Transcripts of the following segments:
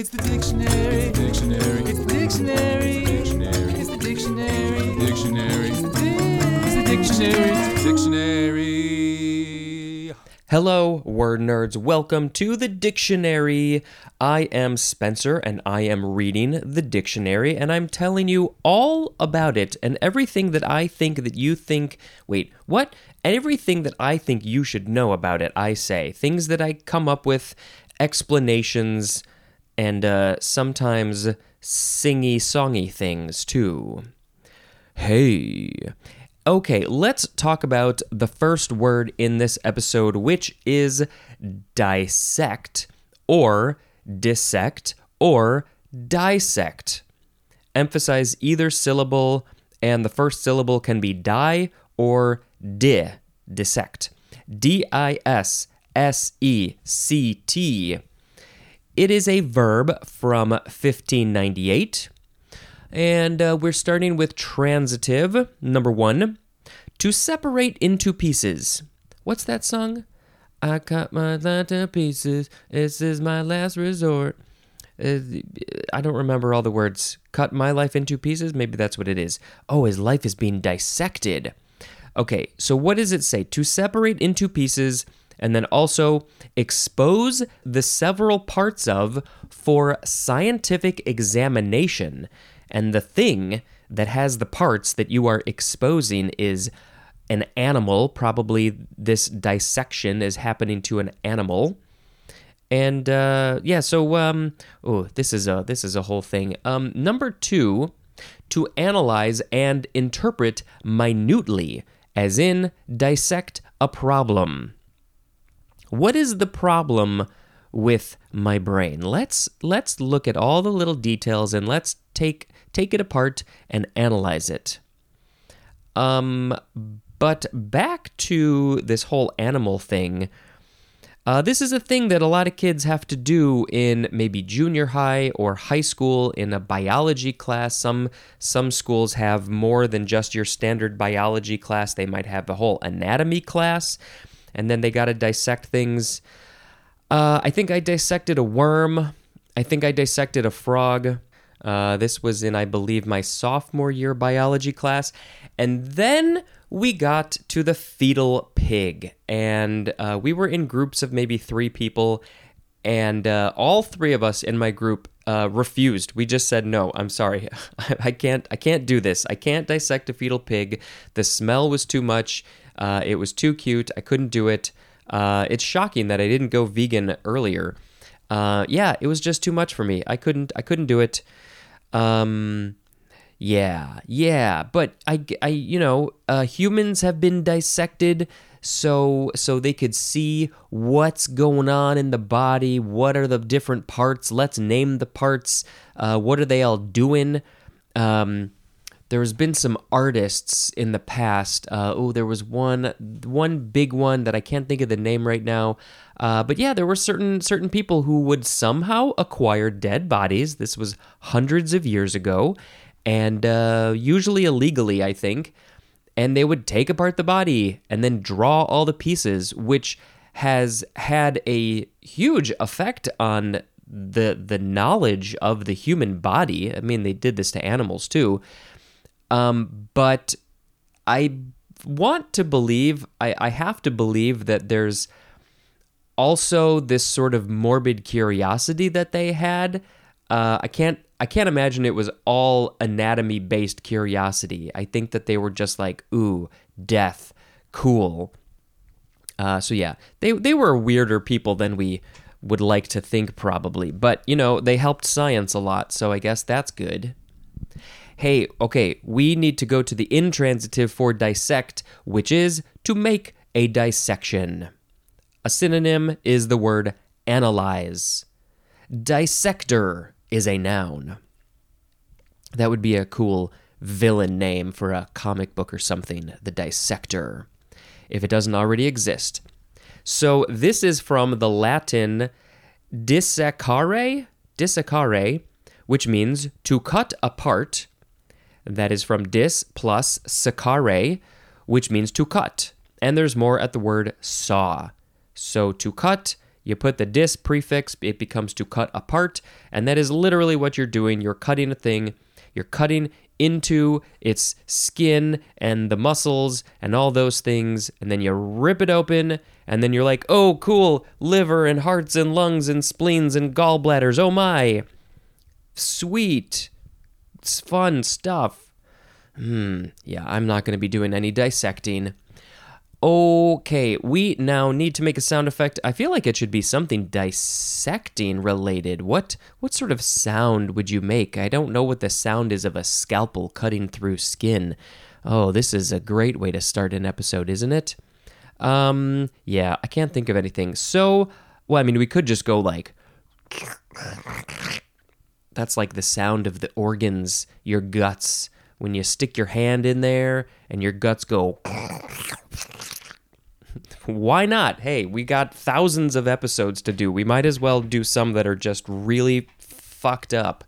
It's the dictionary. It's the dictionary. It's the dictionary. It's the dictionary. Dictionary. It's the dictionary. It's the dictionary. Hello, word nerds. Welcome to the dictionary. I am Spencer, and I am reading the dictionary, and I'm telling you all about it and everything that I think that you think. Wait, what? Everything that I think you should know about it. I say things that I come up with, explanations. And sometimes singy-songy things, too. Hey. Okay, let's talk about the first word in this episode, which is dissect, or dissect, or dissect. Emphasize either syllable, and the first syllable can be die or di, dissect. D-I-S-S-E-C-T. It is a verb from 1598, and we're starting with transitive, number one, to separate into pieces. What's that song? I cut my life to pieces, this is my last resort. I don't remember all the words. Cut my life into pieces? Maybe that's what it is. Oh, his life is being dissected. Okay, so what does it say? To separate into pieces. And then also expose the several parts of for scientific examination. And the thing that has the parts that you are exposing is an animal. Probably this dissection is happening to an animal. And this is a whole thing. Number two, to analyze and interpret minutely, as in dissect a problem. What is the problem with my brain? Let's look at all the little details and let's take it apart and analyze it. But back to this whole animal thing. This is a thing that a lot of kids have to do in maybe junior high or high school in a biology class. Some schools have more than just your standard biology class. They might have the whole anatomy class. And then they got to dissect things. I think I dissected a worm. I think I dissected a frog. This was in, I believe, my sophomore year biology class. And then we got to the fetal pig. And we were in groups of maybe three people. And all three of us in my group refused. We just said, no, I'm sorry. I can't do this. I can't dissect a fetal pig. The smell was too much. It was too cute. I couldn't do it. It's shocking that I didn't go vegan earlier. It was just too much for me. I couldn't do it. But humans have been dissected so they could see what's going on in the body. What are the different parts? Let's name the parts. What are they all doing? There's been some artists in the past. There was one big one that I can't think of the name right now. There were certain people who would somehow acquire dead bodies. This was hundreds of years ago, and usually illegally, I think. And they would take apart the body and then draw all the pieces, which has had a huge effect on the knowledge of the human body. I mean, they did this to animals too. But I want to believe, I have to believe that there's also this sort of morbid curiosity that they had. I can't imagine it was all anatomy-based curiosity. I think that they were just like, ooh, death, cool. They were weirder people than we would like to think probably. But, they helped science a lot, so I guess that's good. Hey, okay, we need to go to the intransitive for dissect, which is to make a dissection. A synonym is the word analyze. Dissector is a noun. That would be a cool villain name for a comic book or something, the Dissector, if it doesn't already exist. So this is from the Latin dissecare, which means to cut apart. That is from dis plus secare, which means to cut. And there's more at the word saw. So to cut, You put the dis prefix, it becomes to cut apart, and that is literally what you're doing. You're cutting a thing. You're cutting into its skin and the muscles and all those things, and then you rip it open, and then you're like, oh, cool, liver and hearts and lungs and spleens and gallbladders, oh my, sweet, it's fun stuff. Yeah, I'm not going to be doing any dissecting. Okay, we now need to make a sound effect. I feel like it should be something dissecting related. What sort of sound would you make? I don't know what the sound is of a scalpel cutting through skin. Oh, this is a great way to start an episode, isn't it? Yeah, I can't think of anything. So, well, I mean, we could just go like... That's like the sound of the organs, your guts. When you stick your hand in there and your guts go... Why not? Hey, we got thousands of episodes to do. We might as well do some that are just really fucked up.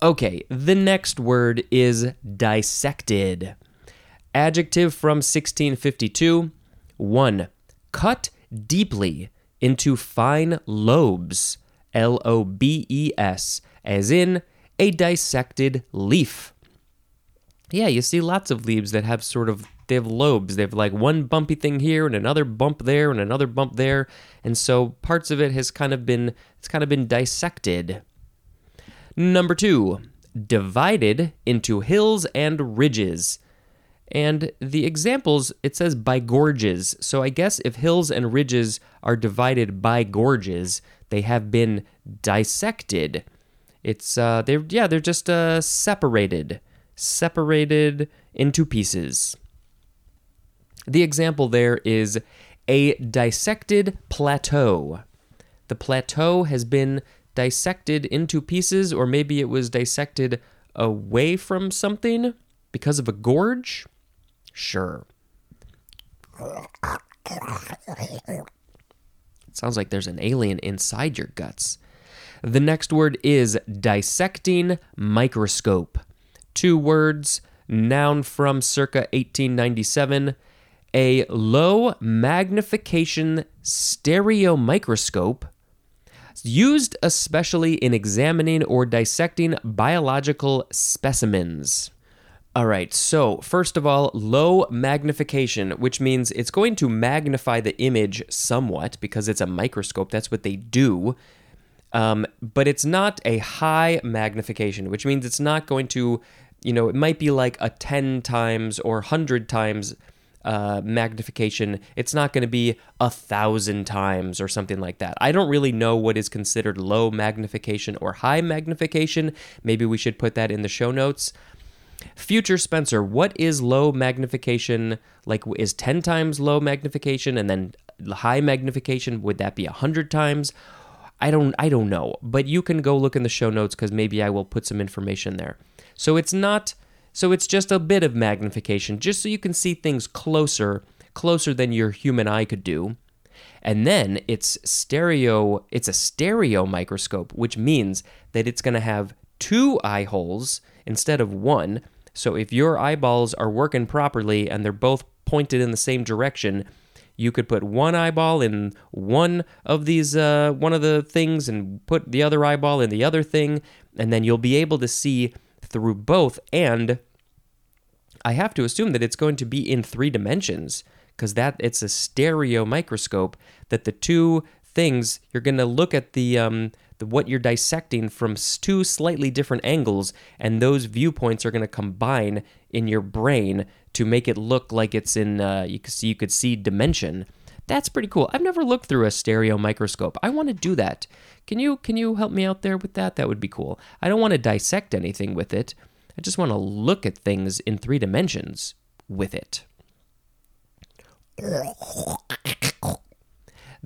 Okay, the next word is dissected. Adjective from 1652. 1. Cut deeply into fine lobes, L-O-B-E-S, as in a dissected leaf. Yeah, you see lots of leaves that have sort of... They have lobes. They have like one bumpy thing here and another bump there and another bump there. And so parts of it has kind of been dissected. Number 2, divided into hills and ridges. And the examples, it says by gorges. So I guess if hills and ridges are divided by gorges, they have been dissected. It's they're just separated into pieces. The example there is a dissected plateau. The plateau has been dissected into pieces, or maybe it was dissected away from something because of a gorge? Sure. It sounds like there's an alien inside your guts. The next word is dissecting microscope. 2 words, noun from circa 1897. A low magnification stereo microscope used especially in examining or dissecting biological specimens. All right, so first of all, low magnification, which means it's going to magnify the image somewhat because it's a microscope. That's what they do. But it's not a high magnification, which means it's not going to, it might be like a 10 times or 100 times magnification. It's not going to be 1,000 times or something like that. I don't really know what is considered low magnification or high magnification. Maybe we should put that in the show notes. Future Spencer, what is low magnification? Like, is 10 times low magnification and then high magnification? Would that be 100 times? I don't know, but you can go look in the show notes because maybe I will put some information there. So it's just a bit of magnification, just so you can see things closer than your human eye could do. And then it's a stereo microscope, which means that it's going to have 2 eye holes instead of 1. So if your eyeballs are working properly and they're both pointed in the same direction, you could put one eyeball in one of these, one of the things, and put the other eyeball in the other thing, and then you'll be able to see through both, and I have to assume that it's going to be in 3 dimensions because it's a stereo microscope. That the 2 things, you're going to look at the what you're dissecting from 2 slightly different angles, and those viewpoints are going to combine in your brain to make it look like it's in you could see dimension. That's pretty cool. I've never looked through a stereo microscope. I want to do that. Can you help me out there with that? That would be cool. I don't want to dissect anything with it. I just want to look at things in 3 dimensions with it. The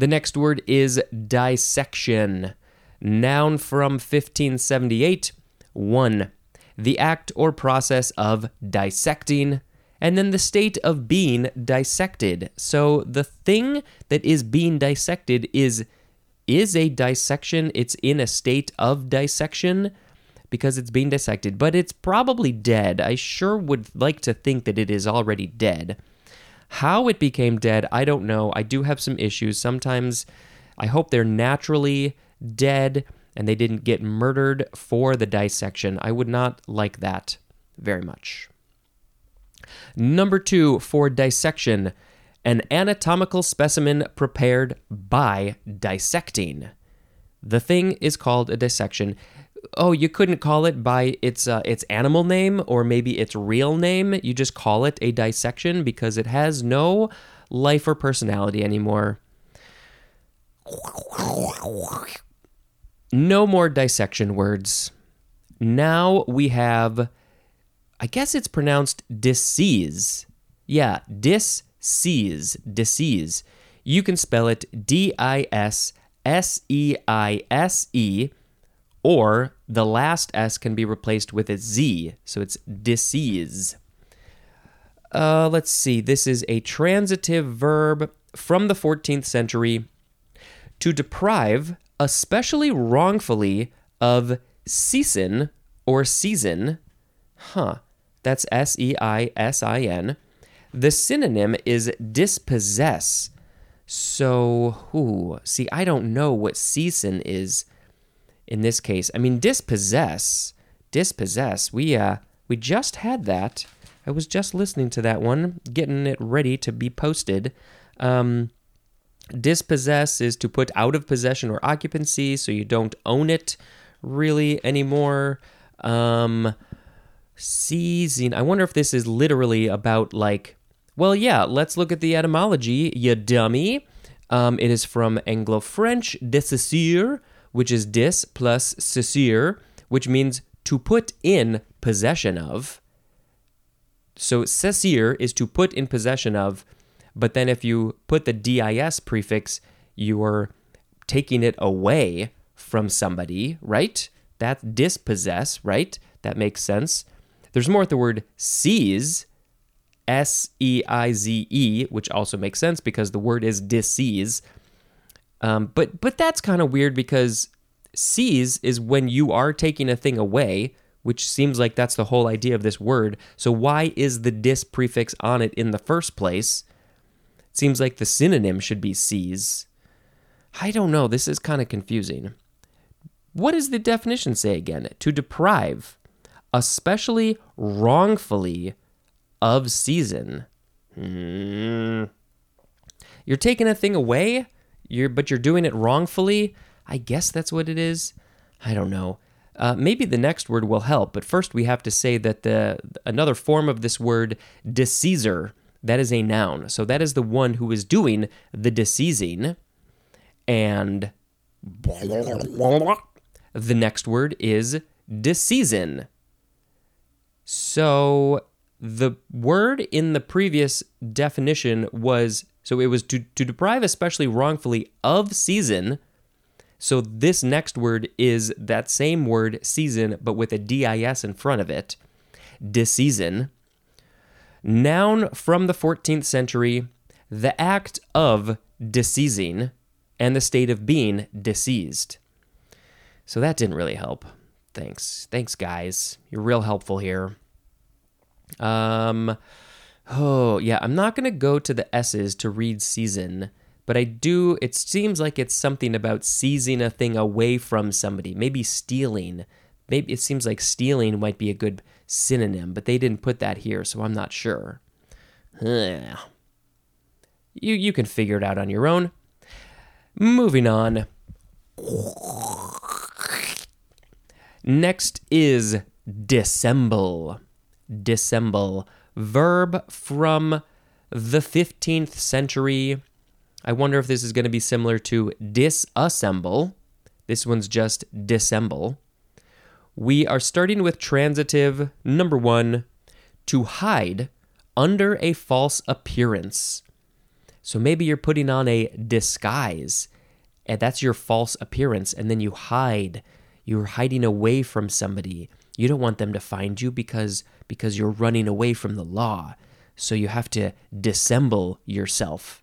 next word is dissection. Noun from 1578. 1. The act or process of dissecting. And then the state of being dissected. So the thing that is being dissected is a dissection. It's in a state of dissection because it's being dissected. But it's probably dead. I sure would like to think that it is already dead. How it became dead, I don't know. I do have some issues. Sometimes I hope they're naturally dead and they didn't get murdered for the dissection. I would not like that very much. Number 2 for dissection, an anatomical specimen prepared by dissecting. The thing is called a dissection. Oh, you couldn't call it by its animal name or maybe its real name. You just call it a dissection because it has no life or personality anymore. No more dissection words. Now we have, I guess it's pronounced disease. Yeah, disease. You can spell it D-I-S-S-E-I-S-E, or the last S can be replaced with a Z, so it's disease. Let's see, this is a transitive verb from the 14th century. To deprive, especially wrongfully, of season or season. That's S-E-I-S-I-N. The synonym is dispossess. So, see, I don't know what season is in this case. I mean, dispossess. We just had that. I was just listening to that one, getting it ready to be posted. Dispossess is to put out of possession or occupancy, so you don't own it really anymore. Seizing. I wonder if this is literally about let's look at the etymology, you dummy. It is from Anglo-French, dessaisir, which is dis plus saisir, which means to put in possession of. So saisir is to put in possession of, but then if you put the dis prefix, you are taking it away from somebody, right? That's dispossess, right? That makes sense. There's more at the word seize, S-E-I-Z-E, which also makes sense because the word is disease. But that's kind of weird because seize is when you are taking a thing away, which seems like that's the whole idea of this word. So why is the dis prefix on it in the first place? It seems like the synonym should be seize. I don't know. This is kind of confusing. What does the definition say again? To deprive, especially wrongfully, of season. You're taking a thing away, but you're doing it wrongfully? I guess that's what it is. I don't know. Maybe the next word will help, but first we have to say that another form of this word, disseiser, that is a noun. So that is the one who is doing the disseising. And the next word is disseason. So the word in the previous definition was to deprive, especially wrongfully, of season. So this next word is that same word, season, but with a dis in front of it. Disseason. Noun from the 14th century, the act of disseising and the state of being disseised. So that didn't really help. Thanks, guys. You're real helpful here. I'm not going to go to the S's to read season, but I do, it seems like it's something about seizing a thing away from somebody, maybe stealing. Maybe it seems like stealing might be a good synonym, but they didn't put that here, so I'm not sure. You can figure it out on your own. Moving on. Next is dissemble. Dissemble, verb from the 15th century. I wonder if this is going to be similar to disassemble. This one's just dissemble. We are starting with transitive number 1, to hide under a false appearance. So maybe you're putting on a disguise, and that's your false appearance, and then you hide. You're hiding away from somebody. You don't want them to find you because you're running away from the law. So you have to dissemble yourself.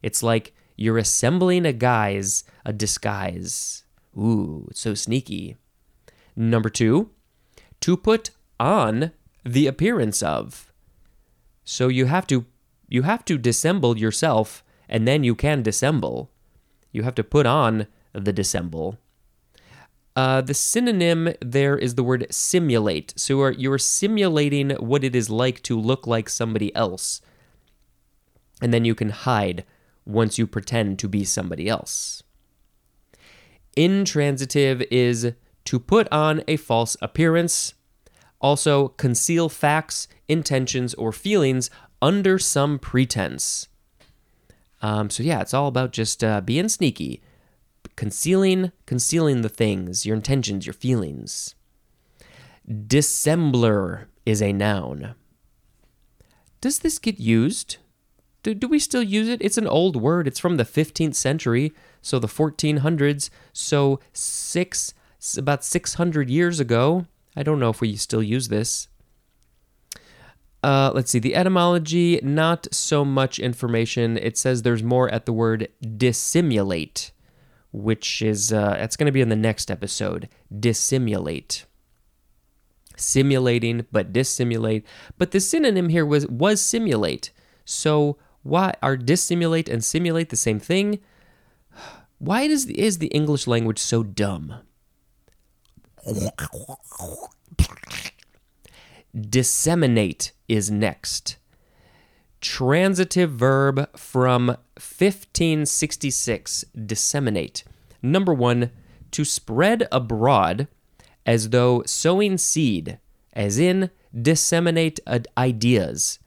It's like you're assembling a disguise. Ooh, it's so sneaky. Number 2, to put on the appearance of. So you have to dissemble yourself, and then you can dissemble. You have to put on the dissemble. The synonym there is the word simulate. So you're simulating what it is like to look like somebody else. And then you can hide once you pretend to be somebody else. Intransitive is to put on a false appearance. Also, conceal facts, intentions, or feelings under some pretense. It's all about just being sneaky. Concealing the things, your intentions, your feelings. Dissembler is a noun. Does this get used? Do we still use it? It's an old word. It's from the 15th century, so the 1400s, so about 600 years ago. I don't know if we still use this. Let's see, the etymology, not so much information. It says there's more at the word dissimulate, which is, that's going to be in the next episode, dissimulate. Simulating, but dissimulate. But the synonym here was simulate. So why are dissimulate and simulate the same thing? Why is the English language so dumb? Disseminate is next. Transitive verb from 1566, disseminate. Number one, to spread abroad as though sowing seed, as in disseminate ideas.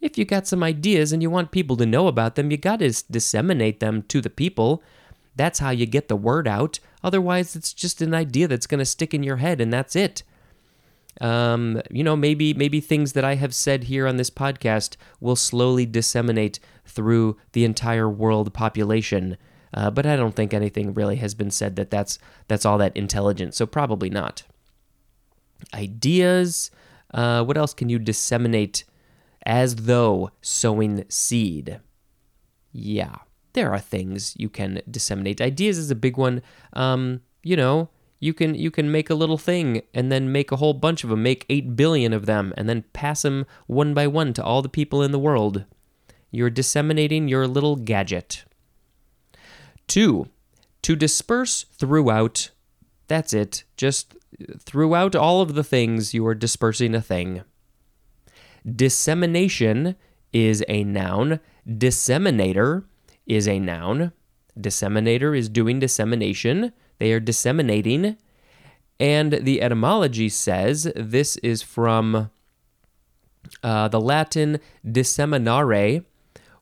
If you got some ideas and you want people to know about them, you got to disseminate them to the people. That's how you get the word out. Otherwise, it's just an idea that's going to stick in your head, and that's it. Maybe things that I have said here on this podcast will slowly disseminate through the entire world population. But I don't think anything really has been said that's all that intelligent, so probably not. Ideas. What else can you disseminate as though sowing seed? Yeah, there are things you can disseminate. Ideas is a big one. You can make a little thing and then make a whole bunch of them, make 8 billion of them, and then pass them one by one to all the people in the world. You're disseminating your little gadget. 2, to disperse throughout. That's it. Just throughout all of the things, you are dispersing a thing. Dissemination is a noun. Disseminator is a noun. Disseminator is doing dissemination. They are disseminating. And the etymology says this is from the Latin disseminare,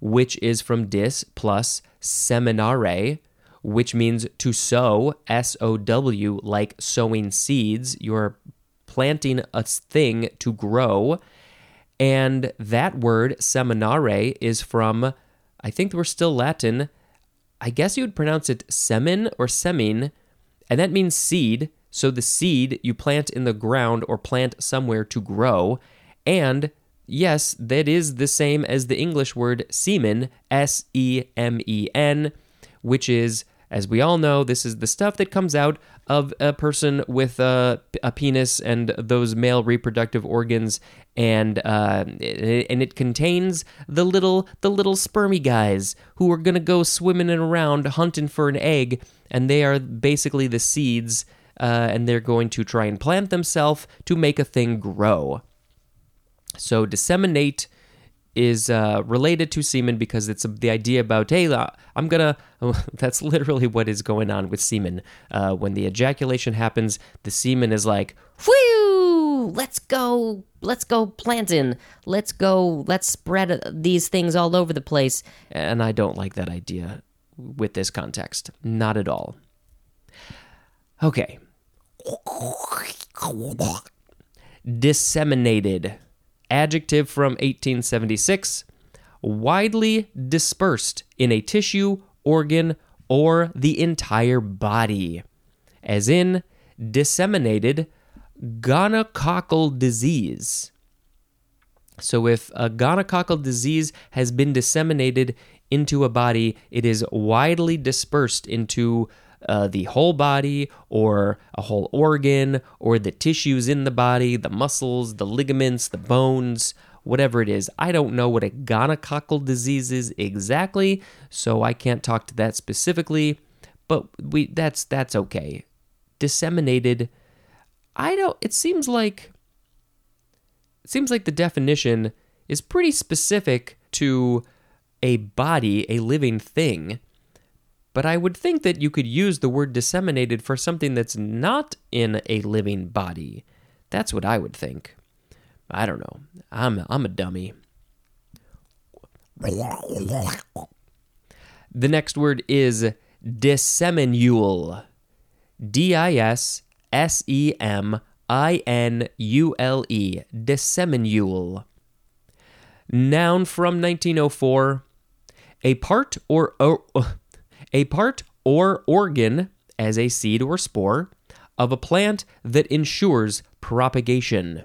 which is from dis plus seminare, which means to sow, S-O-W, like sowing seeds. You're planting a thing to grow. And that word, seminare, is from, I think we're still Latin. I guess you would pronounce it semin or semin. And that means seed, so the seed you plant in the ground or plant somewhere to grow. And yes, that is the same as the English word semen, S-E-M-E-N, which is, as we all know, this is the stuff that comes out of a person with a penis and those male reproductive organs, and it contains the little spermy guys who are gonna go swimming around hunting for an egg. And they are basically the seeds, and they're going to try and plant themselves to make a thing grow. So disseminate is related to semen because it's the idea about, hey, that's literally what is going on with semen. When the ejaculation happens, the semen is like, whew, let's go planting. Let's spread these things all over the place. And I don't like that idea. With this context, not at all. Okay. Disseminated. Adjective from 1876. Widely dispersed in a tissue, organ, or the entire body. As in, disseminated gonococcal disease. So if a gonococcal disease has been disseminated into a body, it is widely dispersed into the whole body or a whole organ or the tissues in the body, the muscles, the ligaments, the bones, whatever it is. I don't know what a gonococcal disease is exactly, so I can't talk to that specifically, but that's okay. Disseminated, it seems like the definition is pretty specific to a body, a living thing, but I would think that you could use the word disseminated for something that's not in a living body. That's what I would think. I don't know. I'm a dummy. The next word is disseminule. D-I-S-S-E-M-I-N-U-L-E. Disseminule. Noun from 1904. A part or organ as a seed or spore of a plant that ensures propagation.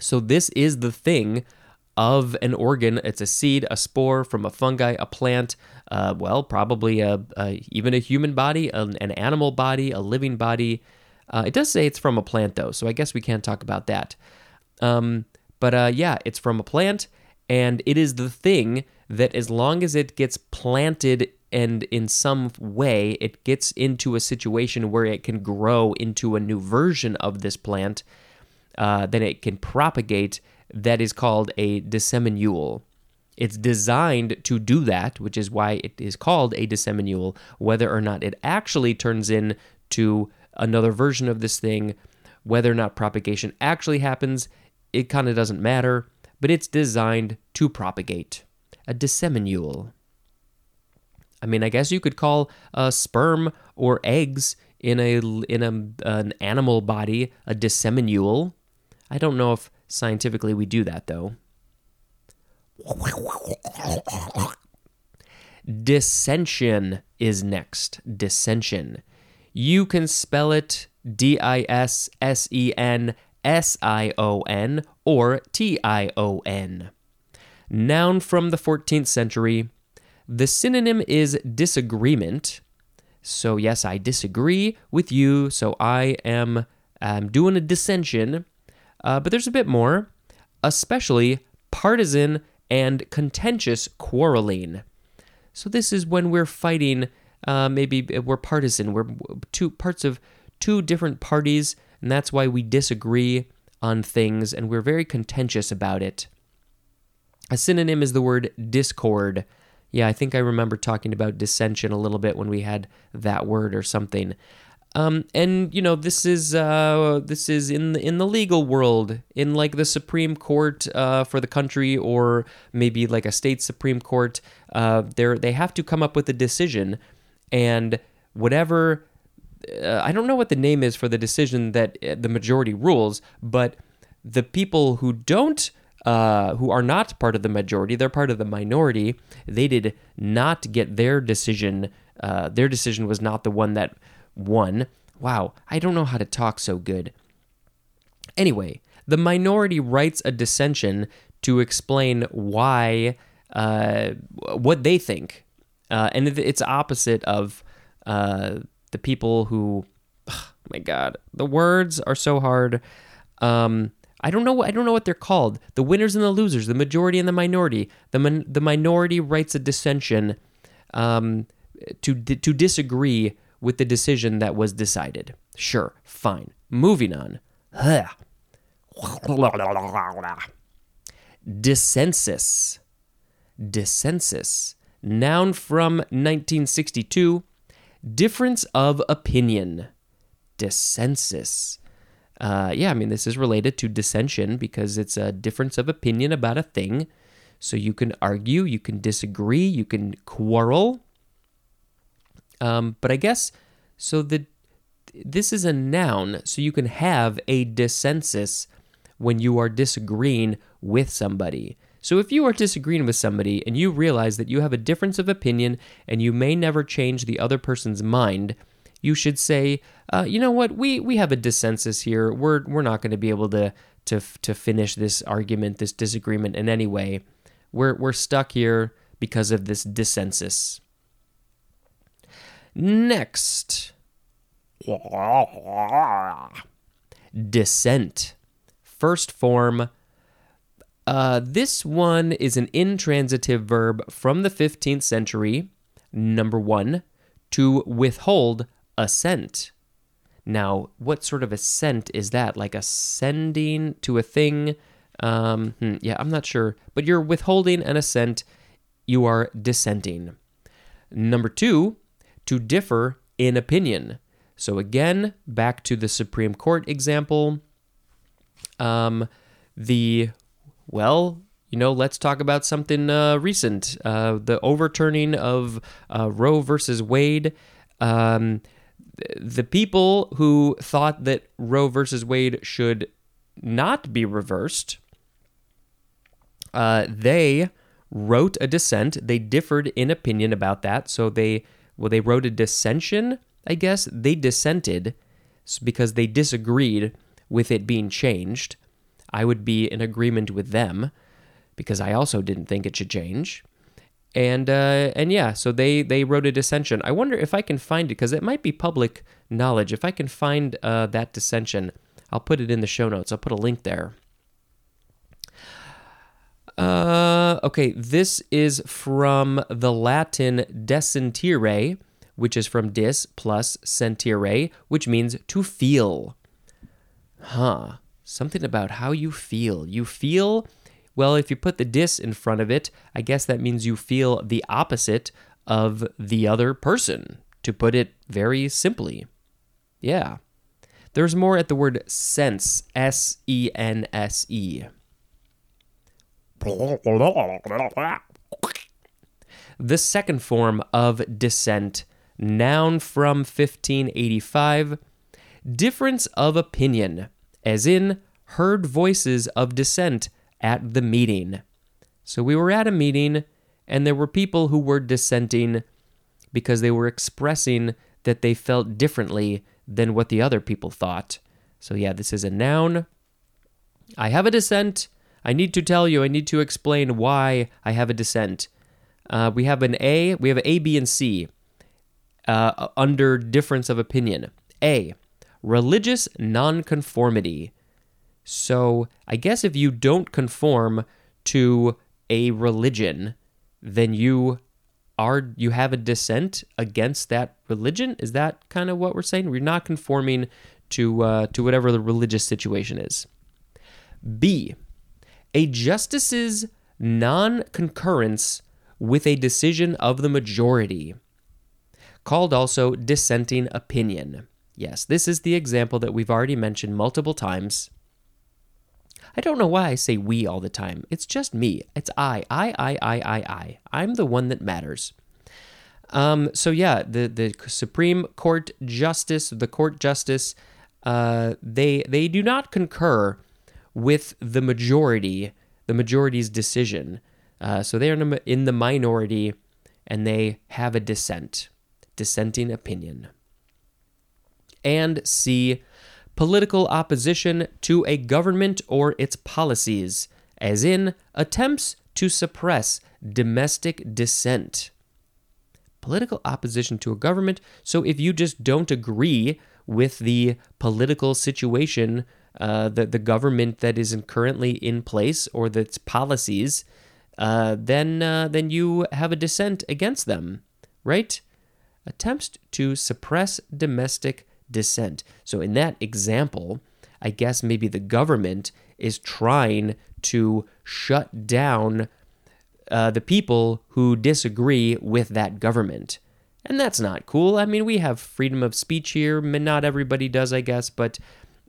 So this is the thing of an organ. It's a seed, a spore from a fungi, a plant, probably even a human body, an animal body, a living body. It does say it's from a plant, though, so I guess we can't talk about that. It's from a plant, and it is the thing that as long as it gets planted and in some way it gets into a situation where it can grow into a new version of this plant, then it can propagate. That is called a disseminule. It's designed to do that, which is why it is called a disseminule. Whether or not it actually turns into another version of this thing, whether or not propagation actually happens, it kind of doesn't matter, but it's designed to propagate. A disseminule. I mean, I guess you could call sperm or eggs in an animal body a disseminule. I don't know if scientifically we do that, though. Dissension is next. Dissension. You can spell it D-I-S-S-E-N-S-I-O-N or T-I-O-N. Noun from the 14th century. The synonym is disagreement. So yes, I disagree with you, so I'm doing a dissension. But there's a bit more, especially partisan and contentious quarreling. So this is when we're fighting, maybe we're partisan, we're two parts of two different parties, and that's why we disagree on things, and we're very contentious about it. A synonym is the word discord. Yeah, I think I remember talking about dissension a little bit when we had that word or something. This is in the legal world, in like the Supreme Court for the country, or maybe like a state Supreme Court. They have to come up with a decision, and whatever I don't know what the name is for the decision that the majority rules, but the people who don't. Who are not part of the majority, they're part of the minority, they did not get their decision. Their decision was not the one that won. Wow, I don't know how to talk so good. Anyway, the minority writes a dissension to explain why, what they think. And it's opposite of the people who, oh my God, the words are so hard. I don't know what they're called. The winners and the losers, the majority and the minority. The minority writes a dissension to disagree with the decision that was decided. Sure, fine. Moving on. Dissensus. Dissensus. Noun from 1962. Difference of opinion. Dissensus. This is related to dissension because it's a difference of opinion about a thing. So you can argue, you can disagree, you can quarrel. But I guess, so this is a noun, so you can have a dissensus when you are disagreeing with somebody. So if you are disagreeing with somebody and you realize that you have a difference of opinion and you may never change the other person's mind, you should say, you know what, we have a dissensus here. We're not going to be able to finish this argument, this disagreement in any way. We're stuck here because of this dissensus. Next. Dissent. First form. This one is an intransitive verb from the 15th century, number one, to withhold assent. Now, what sort of assent is that? Like assenting to a thing? Yeah, I'm not sure. But you're withholding an assent. You are dissenting. Number two, to differ in opinion. So again, back to the Supreme Court example. Let's talk about something recent. The overturning of Roe versus Wade. The people who thought that Roe versus Wade should not be reversed, they wrote a dissent. They differed in opinion about that. So they wrote a dissension, I guess. They dissented because they disagreed with it being changed. I would be in agreement with them because I also didn't think it should change. So they wrote a dissension. I wonder if I can find it, because it might be public knowledge. If I can find that dissension, I'll put it in the show notes. I'll put a link there. Okay, this is from the Latin dissentire, which is from dis plus sentire, which means to feel. Something about how you feel. You feel... Well, if you put the dis in front of it, I guess that means you feel the opposite of the other person, to put it very simply. Yeah. There's more at the word sense, S-E-N-S-E. The second form of dissent, noun from 1585, difference of opinion, as in heard voices of dissent at the meeting. So we were at a meeting and there were people who were dissenting because they were expressing that they felt differently than what the other people thought. So yeah, this is a noun. I have a dissent. I need to tell you, I need to explain why I have a dissent. We have an A, we have A, B, and C under difference of opinion. A, religious nonconformity. So I guess if you don't conform to a religion, then you have a dissent against that religion? Is that kind of what we're saying? We're not conforming to whatever the religious situation is. B, a justice's non-concurrence with a decision of the majority, called also dissenting opinion. Yes, this is the example that we've already mentioned multiple times. I don't know why I say we all the time. It's just me. It's I. I'm the one that matters. The Supreme Court Justice, they do not concur with the majority's decision. So they are in the minority, and they have a dissenting opinion. And C, political opposition to a government or its policies, as in attempts to suppress domestic dissent. Political opposition to a government. So if you just don't agree with the political situation, the government that is currently in place or its policies, then you have a dissent against them, right? Attempts to suppress domestic dissent. So in that example, I guess maybe the government is trying to shut down the people who disagree with that government. And that's not cool. I mean, we have freedom of speech here. Not everybody does, I guess, but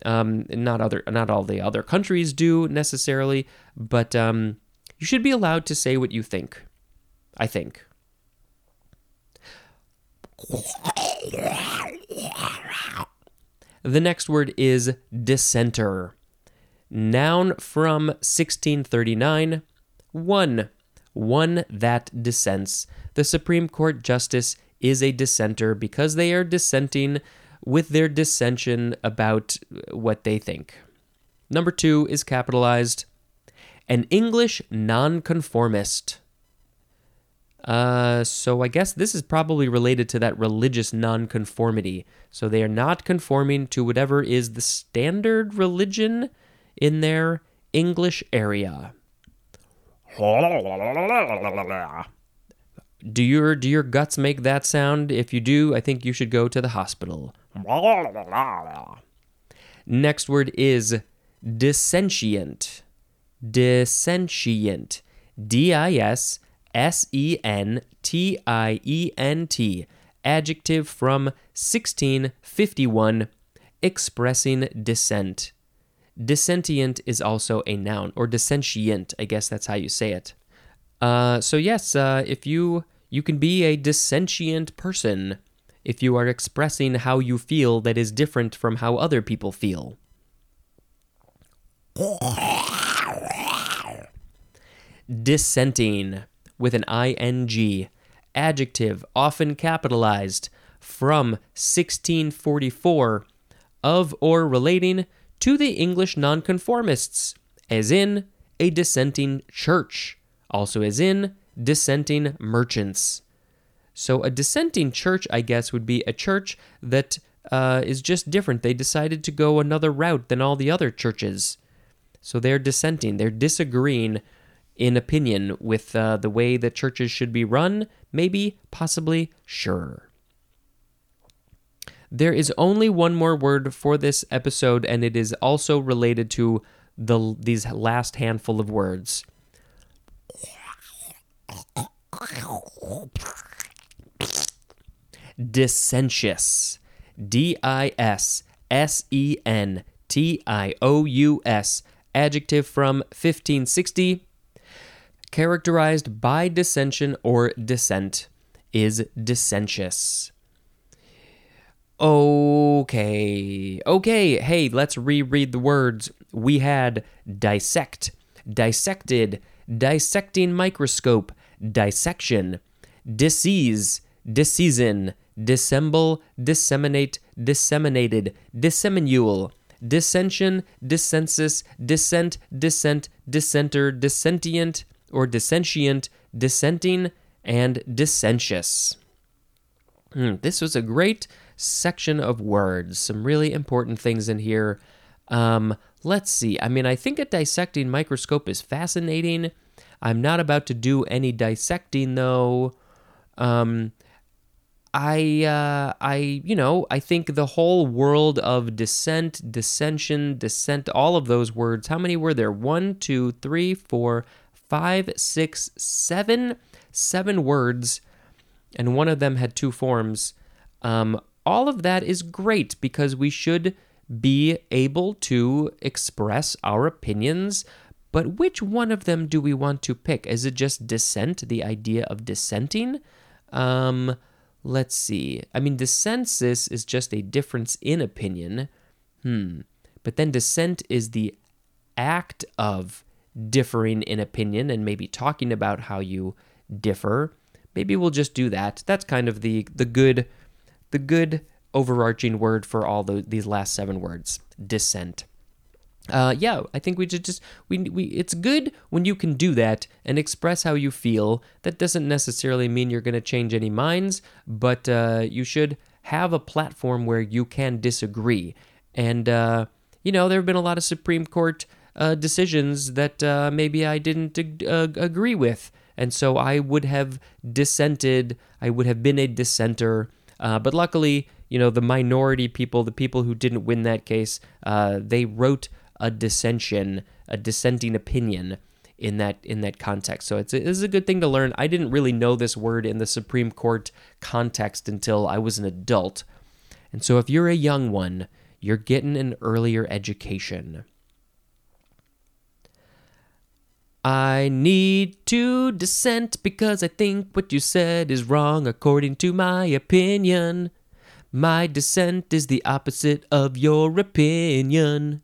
not all the other countries do necessarily. But you should be allowed to say what you think, I think. The next word is dissenter. Noun from 1639. One that dissents. The Supreme Court Justice is a dissenter because they are dissenting with their dissension about what they think. Number two is capitalized. An English nonconformist. So I guess this is probably related to that religious nonconformity. So they are not conforming to whatever is the standard religion in their English area. Do your guts make that sound? If you do, I think you should go to the hospital. Next word is dissentient. Dissentient. D-I-S-S-E-N-T-I-E-N-T. Adjective from 1651, expressing dissent. Dissentient is also a noun, or dissentient, I guess that's how you say it. So yes, if you can be a dissentient person if you are expressing how you feel that is different from how other people feel. Dissenting, with an ing, adjective, often capitalized, from 1644, of or relating to the English nonconformists, as in a dissenting church, also as in dissenting merchants. So a dissenting church, I guess, would be a church that is just different. They decided to go another route than all the other churches. So they're dissenting. They're disagreeing in opinion with the way that churches should be run. Maybe, possibly, sure. There is only one more word for this episode, and it is also related to these last handful of words. Dissentious. D-I-S-S-E-N-T-I-O-U-S. Adjective from 1560. Characterized by dissension or dissent, is dissentious. Okay, hey, let's reread the words. We had dissect, dissected, dissecting microscope, dissection, disease, disseason, dissemble, disseminate, disseminated, disseminule, dissension, dissensus, dissent, dissent, dissenter, dissentient, or dissentient, dissenting, and dissentious. This was a great section of words. Some really important things in here. Let's see. I mean, I think a dissecting microscope is fascinating. I'm not about to do any dissecting, though. I think the whole world of dissent, dissension, dissent, all of those words, how many were there? 1, 2, 3, 4, 5, 6, 7 words, and one of them had two forms. All of that is great because we should be able to express our opinions, but which one of them do we want to pick? Is it just dissent, the idea of dissenting? Let's see. I mean, dissensus is just a difference in opinion. But then dissent is the act of differing in opinion and maybe talking about how you differ. Maybe we'll just do that. That's kind of the good overarching word for all these last 7 words. Dissent. I think we just it's good when you can do that and express how you feel. That doesn't necessarily mean you're going to change any minds, but you should have a platform where you can disagree. And there have been a lot of Supreme Court decisions that maybe I didn't agree with, and so I would have dissented. I would have been a dissenter, but luckily, the minority people, the people who didn't win that case, they wrote a dissenting opinion in that context. So it's a good thing to learn. I didn't really know this word in the Supreme Court context until I was an adult, and so if you're a young one, you're getting an earlier education. I need to dissent because I think what you said is wrong according to my opinion. My dissent is the opposite of your opinion.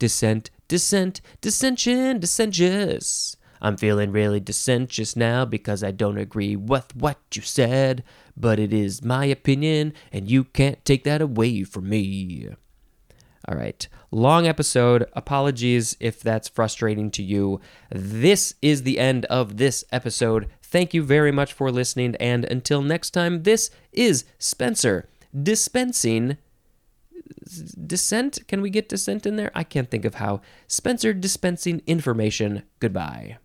Dissent, dissent, dissension, dissentious. I'm feeling really dissentious now because I don't agree with what you said, but it is my opinion and you can't take that away from me. All right, long episode. Apologies if that's frustrating to you. This is the end of this episode. Thank you very much for listening, and until next time, this is Spencer dispensing dissent. Can we get dissent in there? I can't think of how. Spencer dispensing information. Goodbye.